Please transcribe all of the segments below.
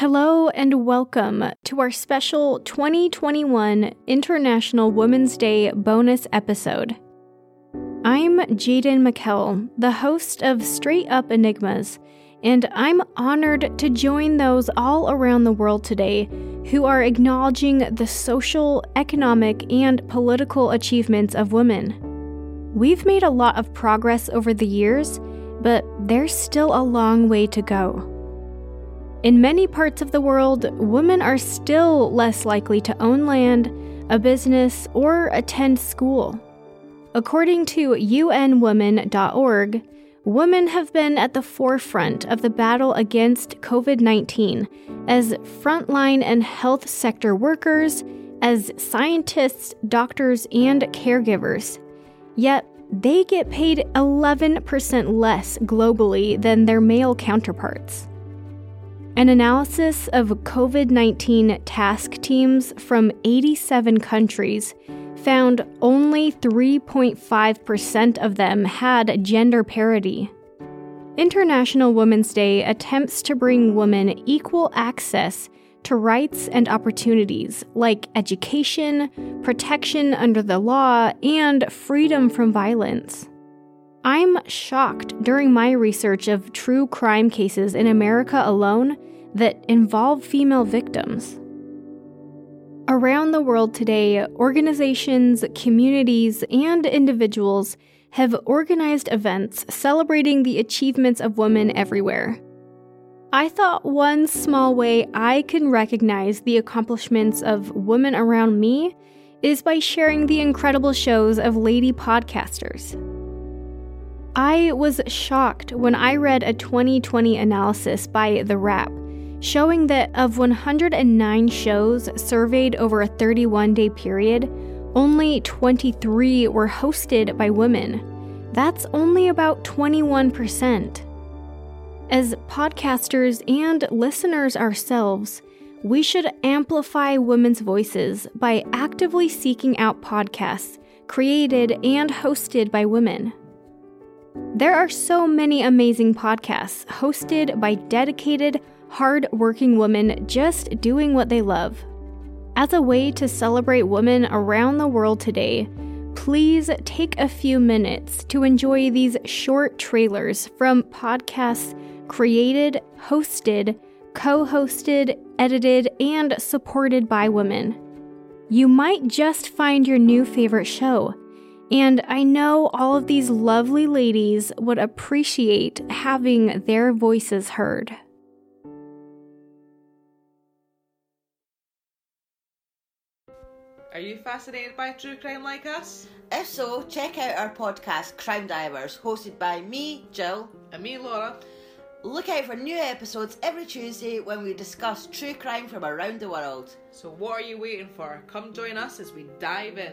Hello and welcome to our special 2021 International Women's Day bonus episode. I'm Jaden McKell, the host of Straight Up Enigmas, and I'm honored to join those all around the world today who are acknowledging the social, economic, and political achievements of women. We've made a lot of progress over the years, but there's still a long way to go. In many parts of the world, women are still less likely to own land, a business, or attend school. According to unwomen.org, women have been at the forefront of the battle against COVID-19 as frontline and health sector workers, as scientists, doctors, and caregivers. Yet, they get paid 11% less globally than their male counterparts. An analysis of COVID-19 task teams from 87 countries found only 3.5% of them had gender parity. International Women's Day attempts to bring women equal access to rights and opportunities like education, protection under the law, and freedom from violence. I'm shocked during my research of true crime cases in America alone that involve female victims. Around the world today, organizations, communities, and individuals have organized events celebrating the achievements of women everywhere. I thought one small way I can recognize the accomplishments of women around me is by sharing the incredible shows of lady podcasters. I was shocked when I read a 2020 analysis by The Wrap, showing that of 109 shows surveyed over a 31-day period, only 23 were hosted by women. That's only about 21%. As podcasters and listeners ourselves, we should amplify women's voices by actively seeking out podcasts created and hosted by women. There are so many amazing podcasts hosted by dedicated, hard-working women just doing what they love. As a way to celebrate women around the world today, please take a few minutes to enjoy these short trailers from podcasts created, hosted, co-hosted, edited, and supported by women. You might just find your new favorite show. And I know all of these lovely ladies would appreciate having their voices heard. Are you fascinated by true crime like us? If so, check out our podcast, Crime Divers, hosted by me, Jill. And me, Laura. Look out for new episodes every Tuesday when we discuss true crime from around the world. So what are you waiting for? Come join us as we dive in.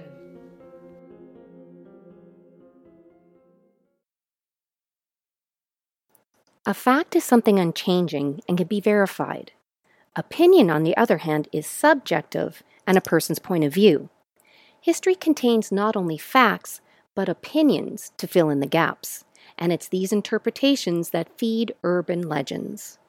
A fact is something unchanging and can be verified. Opinion, on the other hand, is subjective and a person's point of view. History contains not only facts, but opinions to fill in the gaps, and it's these interpretations that feed urban legends.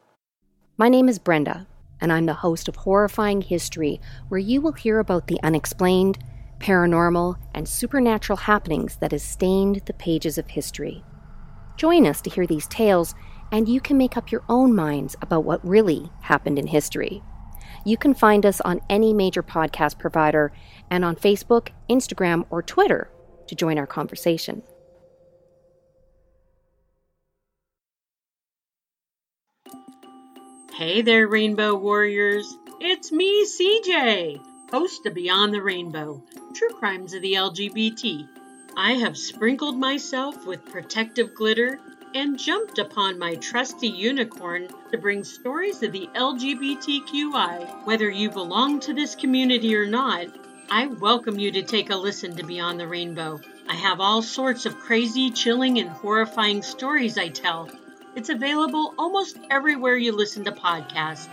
My name is Brenda, and I'm the host of Horrifying History, where you will hear about the unexplained, paranormal, and supernatural happenings that has stained the pages of history. Join us to hear these tales, and you can make up your own minds about what really happened in history. You can find us on any major podcast provider and on Facebook, Instagram, or Twitter to join our conversation. Hey there, Rainbow Warriors. It's me, CJ, host of Beyond the Rainbow, True Crimes of the LGBT. I have sprinkled myself with protective glitter and jumped upon my trusty unicorn to bring stories of the LGBTQI. Whether you belong to this community or not, I welcome you to take a listen to Beyond the Rainbow. I have all sorts of crazy, chilling, and horrifying stories I tell. It's available almost everywhere you listen to podcasts.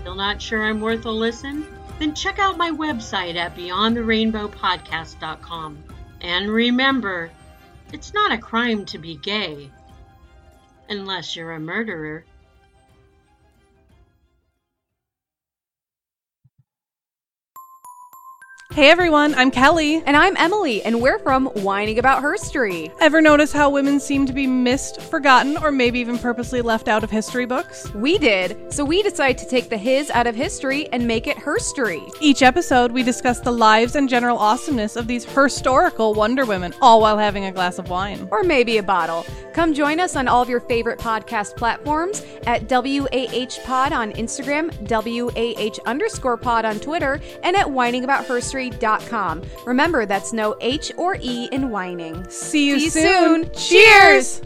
Still not sure I'm worth a listen? Then check out my website at beyondtherainbowpodcast.com. And remember, it's not a crime to be gay. Unless you're a murderer. Hey everyone, I'm Kelly. And I'm Emily, and we're from Whining About Herstory. Ever notice how women seem to be missed, forgotten, or maybe even purposely left out of history books? We did, so we decided to take the his out of history and make it herstory. Each episode, we discuss the lives and general awesomeness of these historical Wonder Women, all while having a glass of wine. Or maybe a bottle. Come join us on all of your favorite podcast platforms at WAHpod on Instagram, WAH_pod on Twitter, and at whiningaboutherstory.com. Remember, that's no H or E in whining. See you soon. Cheers!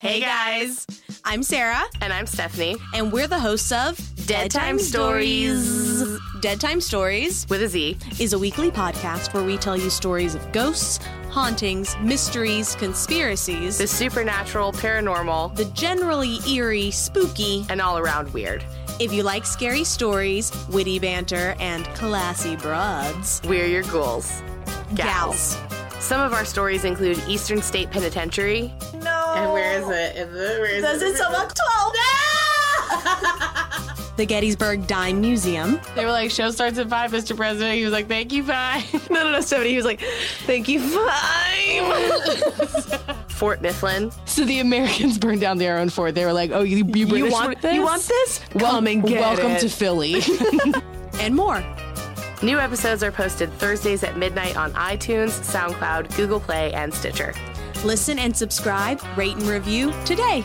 Hey guys, I'm Sarah. And I'm Stephanie. And we're the hosts of Dead Time Stories. Dead Time Stories, with a Z, is a weekly podcast where we tell you stories of ghosts, hauntings, mysteries, conspiracies, the supernatural, paranormal, the generally eerie, spooky, and all around weird. If you like scary stories, witty banter, and classy broads, we're your ghouls. Gals. Some of our stories include Eastern State Penitentiary. No! And where is it? Does it sum up 12? No! The Gettysburg Dime Museum. They were like, show starts at 5, Mr. President. He was like, thank you, 5. No, Stephanie. He was like, thank you, 5. Fort Mifflin. So the Americans burned down their own fort. They were like, oh, you British want this? You want this? Come and get welcome it. To Philly. And more. New episodes are posted Thursdays at midnight on iTunes, SoundCloud, Google Play, and Stitcher. Listen and subscribe, rate and review today.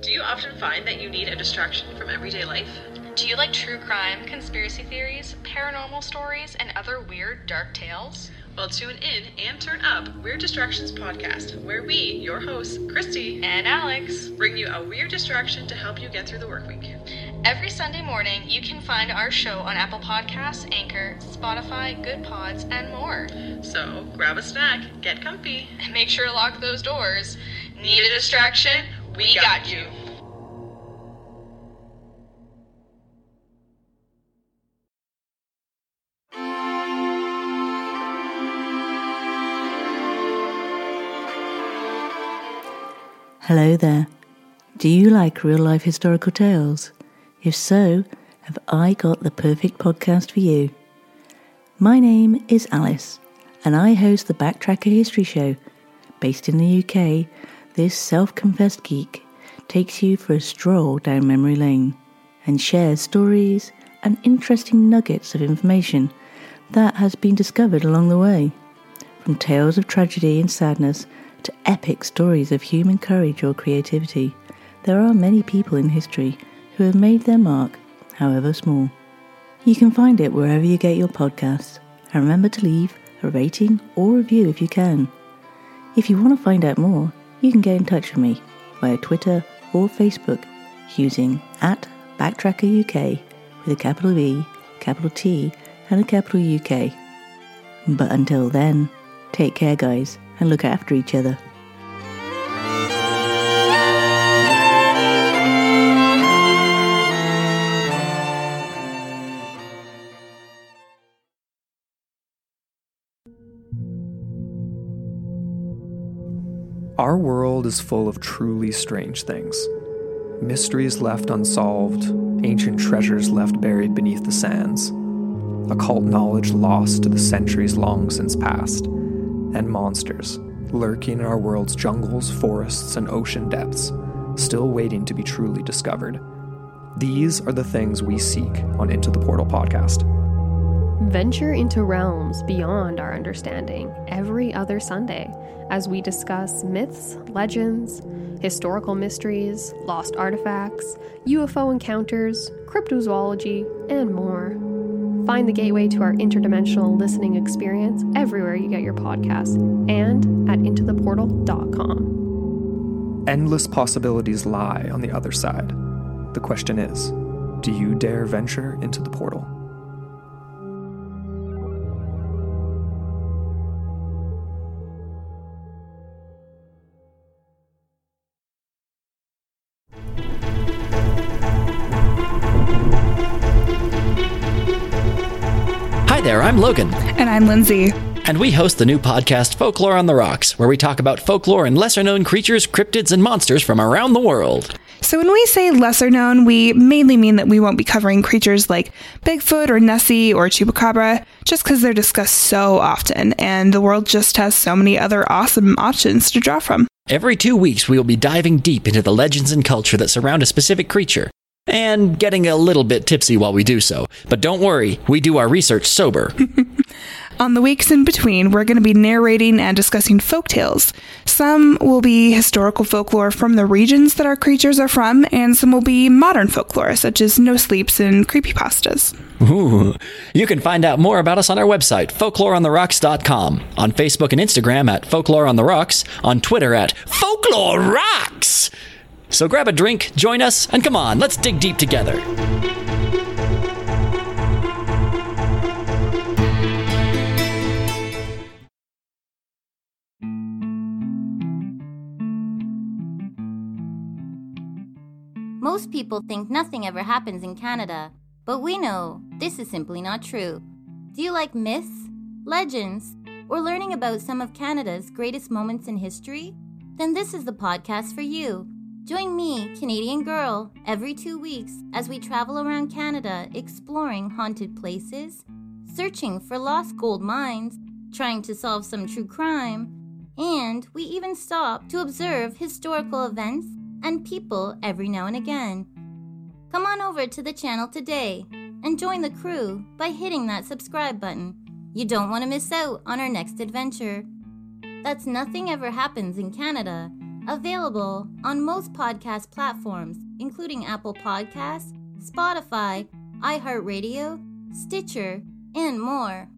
Do you often find that you need a distraction from everyday life? Do you like true crime, conspiracy theories, paranormal stories, and other weird, dark tales? Well, tune in and turn up Weird Distractions Podcast, where we, your hosts, Christy and Alex, bring you a weird distraction to help you get through the workweek. Every Sunday morning, you can find our show on Apple Podcasts, Anchor, Spotify, Good Pods, and more. So, grab a snack, get comfy, and make sure to lock those doors. Need a distraction? We got you. Hello there. Do you like real-life historical tales? If so, have I got the perfect podcast for you. My name is Alice, and I host The BackTracker History Show. Based in the UK, this self-confessed geek takes you for a stroll down memory lane and shares stories and interesting nuggets of information that has been discovered along the way. From tales of tragedy and sadness to epic stories of human courage or creativity, there are many people in history who have made their mark, however small. You can find it wherever you get your podcasts, and remember to leave a rating or review if you can. If you want to find out more, you can get in touch with me via Twitter or Facebook using @backtrackeruk with a capital E, capital T, and a capital UK. But until then, take care, guys, and look after each other. Our world is full of truly strange things. Mysteries left unsolved, ancient treasures left buried beneath the sands, occult knowledge lost to the centuries long since past, and monsters lurking in our world's jungles, forests, and ocean depths, still waiting to be truly discovered. These are the things we seek on Into the Portal podcast. Venture into realms beyond our understanding every other Sunday as we discuss myths, legends, historical mysteries, lost artifacts, UFO encounters, cryptozoology, and more. Find the gateway to our interdimensional listening experience everywhere you get your podcasts and at intotheportal.com. Endless possibilities lie on the other side. The question is, do you dare venture into the portal? I'm Logan. And I'm Lindsay. and we host the new podcast Folklore on the Rocks, where we talk about folklore and lesser-known creatures, cryptids, and monsters from around the world. So when we say lesser known, we mainly mean that we won't be covering creatures like Bigfoot or Nessie or Chupacabra, just because they're discussed so often, and the world just has so many other awesome options to draw from. Every 2 weeks, we will be diving deep into the legends and culture that surround a specific creature, and getting a little bit tipsy while we do so. But don't worry, we do our research sober. On the weeks in between, we're going to be narrating and discussing folktales. Some will be historical folklore from the regions that our creatures are from, and some will be modern folklore, such as no-sleeps and creepypastas. Ooh. You can find out more about us on our website, folkloreontherocks.com, on Facebook and Instagram at Folklore on the Rocks, on Twitter at Folklore Rocks! So grab a drink, join us, and come on, let's dig deep together. Most people think nothing ever happens in Canada, but we know this is simply not true. Do you like myths, legends, or learning about some of Canada's greatest moments in history? Then this is the podcast for you. Join me, Canadian Girl, every 2 weeks as we travel around Canada exploring haunted places, searching for lost gold mines, trying to solve some true crime, and we even stop to observe historical events and people every now and again. Come on over to the channel today and join the crew by hitting that subscribe button. You don't want to miss out on our next adventure. That's Nothing Ever Happens in Canada, available on most podcast platforms, including Apple Podcasts, Spotify, iHeartRadio, Stitcher, and more.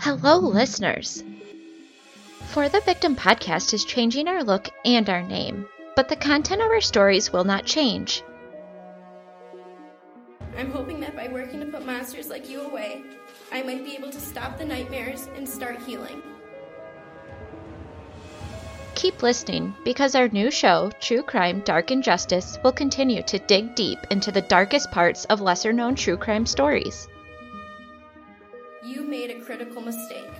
Hello, listeners. For the Victim Podcast is changing our look and our name, but the content of our stories will not change. I'm hoping that by working to put monsters like you away, I might be able to stop the nightmares and start healing. Keep listening, because our new show, True Crime Dark Injustice, will continue to dig deep into the darkest parts of lesser-known true crime stories. You made a critical mistake.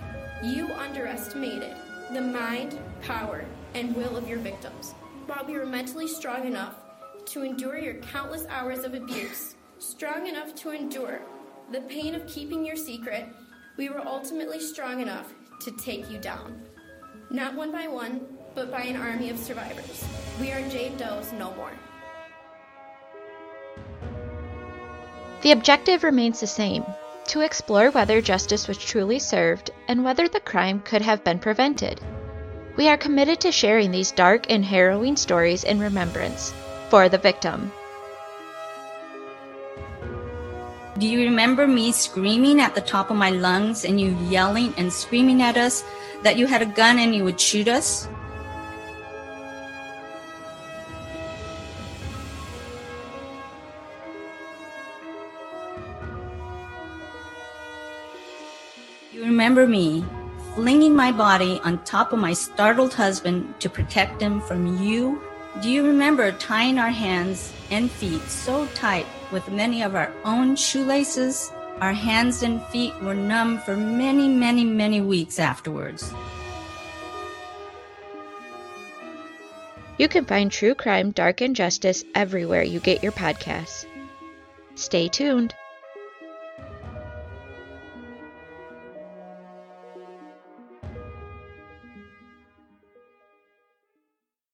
You underestimated the mind, power, and will of your victims. While you were mentally strong enough to endure your countless hours of abuse, strong enough to endure the pain of keeping your secret, we were ultimately strong enough to take you down. Not one by one, but by an army of survivors. We are Jane Doe's no more. The objective remains the same. To explore whether justice was truly served and whether the crime could have been prevented. We are committed to sharing these dark and harrowing stories in remembrance for the victim. Do you remember me screaming at the top of my lungs and you yelling and screaming at us that you had a gun and you would shoot us? Remember me flinging my body on top of my startled husband to protect him from you? Do you remember tying our hands and feet so tight with many of our own shoelaces? Our hands and feet were numb for many, many, many weeks afterwards. You can find True Crime Dark Injustice everywhere you get your podcasts. Stay tuned.